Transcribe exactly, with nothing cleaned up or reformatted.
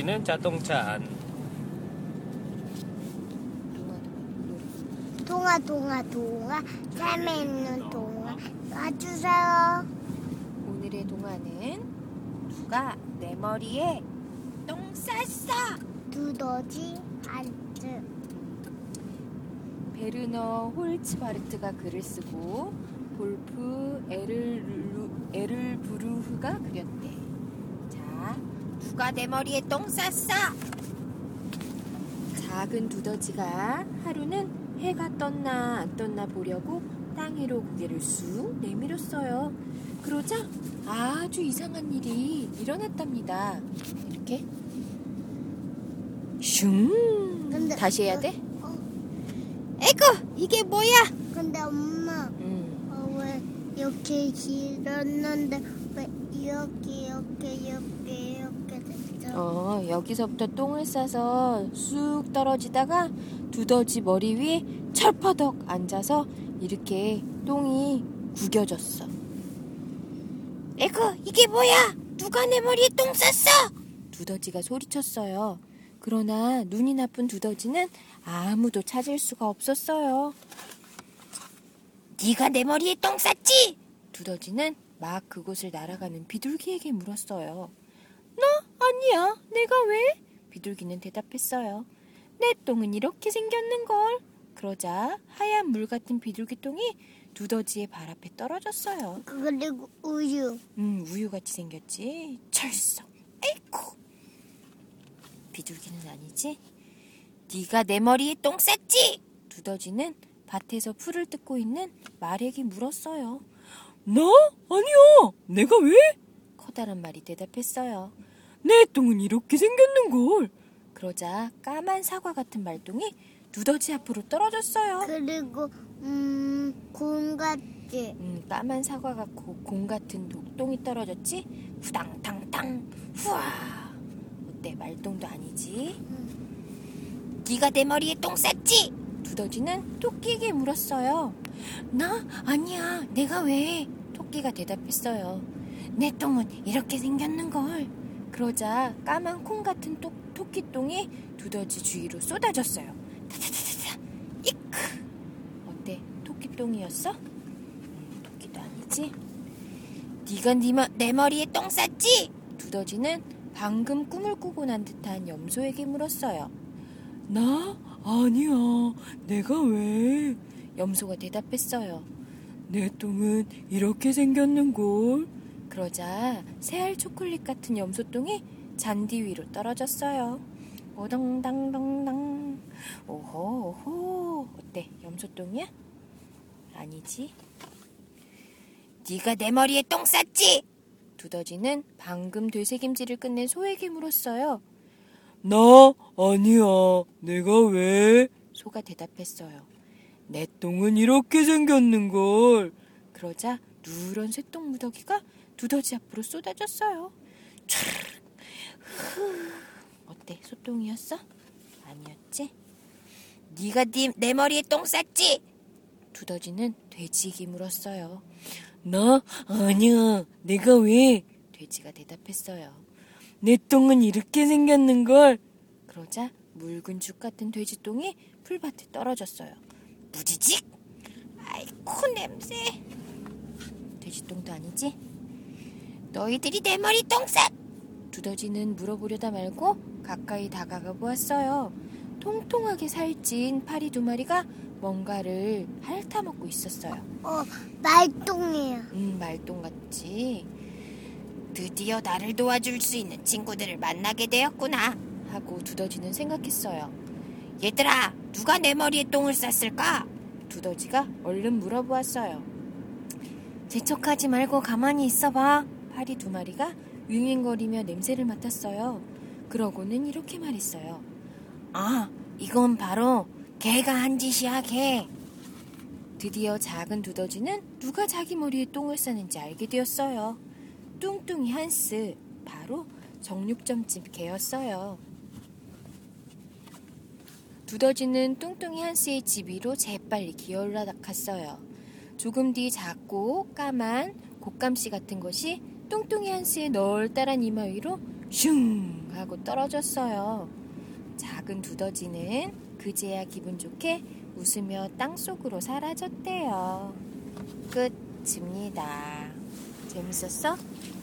여기는 자동차 안. 동아 동아 동아 삶에 있는 동아 놔주세요. 오늘의 동아는 누가 내 머리에 똥 쌌어. 두더지 알트. 베르너 홀츠바르트가 글을 쓰고 볼프 에를부르흐가 그렸대. 자, 누가 내 머리에 똥 쌌어? 작은 두더지가 하루는 해가 떴나 안 떴나 보려고 땅 위로 고개를 쑥 내밀었어요. 그러자 아주 이상한 일이 일어났답니다. 이렇게 슝. 근데, 다시 해야 돼? 어, 어. 에이구, 이게 뭐야? 근데 엄마 이렇게 길었는데 왜 이렇게 이렇게 이렇게 이렇게 됐죠? 어, 여기서부터 똥을 싸서 쑥 떨어지다가 두더지 머리 위에 철퍼덕 앉아서 이렇게 똥이 구겨졌어. 에이구, 이게 뭐야? 누가 내 머리에 똥 쌌어? 두더지가 소리쳤어요. 그러나 눈이 나쁜 두더지는 아무도 찾을 수가 없었어요. 네가 내 머리에 똥 쌌지? 두더지는 막 그곳을 날아가는 비둘기에게 물었어요. 나? 아니야. 내가 왜? 비둘기는 대답했어요. 내 똥은 이렇게 생겼는걸. 그러자 하얀 물 같은 비둘기 똥이 두더지의 발 앞에 떨어졌어요. 그리고 우유. 음, 우유같이 생겼지. 철썩. 에이쿠. 비둘기는 아니지. 네가 내 머리에 똥 쌌지? 두더지는 밭에서 풀을 뜯고 있는 말에게 물었어요. 나? 아니야. 내가 왜? 커다란 말이 대답했어요. 내 똥은 이렇게 생겼는걸. 그러자 까만 사과 같은 말똥이 두더지 앞으로 떨어졌어요. 그리고 음... 공 같지. 음, 까만 사과 같고 공 같은 똥이 떨어졌지. 후당탕탕 후아. 어때? 말똥도 아니지? 음. 네가 내 머리에 똥 쌌지? 두더지는 토끼에게 물었어요. 나? 아니야. 내가 왜? 토끼가 대답했어요. 내 똥은 이렇게 생겼는걸. 그러자 까만 콩 같은 토, 토끼똥이 두더지 주위로 쏟아졌어요. 타타타타타. 이크. 어때? 토끼똥이었어? 토끼도 아니지? 네가 네 마, 내 머리에 똥 쌌지? 두더지는 방금 꿈을 꾸고 난 듯한 염소에게 물었어요. 나? 아니야. 내가 왜? 염소가 대답했어요. 내 똥은 이렇게 생겼는걸. 그러자 새알 초콜릿 같은 염소똥이 잔디 위로 떨어졌어요. 오덩당덩당. 오호 오호. 어때? 염소똥이야? 아니지? 네가 내 머리에 똥 쌌지? 두더지는 방금 되새김질을 끝낸 소에게 물었어요. 나? 아니야. 내가 왜? 소가 대답했어요. 내 똥은 이렇게 생겼는걸. 그러자 누런 쇠똥 무더기가 두더지 앞으로 쏟아졌어요. 어때? 소똥이었어? 아니었지? 네가 네, 내 머리에 똥 쌌지? 두더지는 돼지에게 물었어요. 나? 아니야. 내가 왜? 돼지가 대답했어요. 내 똥은 이렇게 생겼는걸. 그러자 묽은 죽 같은 돼지똥이 풀밭에 떨어졌어요. 무지직. 아이쿠 냄새. 돼지똥도 아니지? 너희들이 내 머리 똥 쌌. 두더지는 물어보려다 말고 가까이 다가가 보았어요. 통통하게 살찐 파리 두 마리가 뭔가를 핥아먹고 있었어요. 어, 말똥이에요. 음, 말똥 같지. 드디어 나를 도와줄 수 있는 친구들을 만나게 되었구나 하고 두더지는 생각했어요. 얘들아, 누가 내 머리에 똥을 쌌을까? 두더지가 얼른 물어보았어요. 재촉하지 말고 가만히 있어봐. 파리 두 마리가 윙윙거리며 냄새를 맡았어요. 그러고는 이렇게 말했어요. 아, 이건 바로 개가 한 짓이야, 개. 드디어 작은 두더지는 누가 자기 머리에 똥을 쌌는지 알게 되었어요. 뚱뚱이 한스, 바로 정육점집 개였어요. 두더지는 뚱뚱이 한스의 집 위로 재빨리 기어올라갔어요. 조금 뒤 작고 까만 곶감씨 같은 것이 뚱뚱이 한스의 널따란 이마 위로 슝 하고 떨어졌어요. 작은 두더지는 그제야 기분 좋게 웃으며 땅속으로 사라졌대요. 끝입니다. 재밌었어?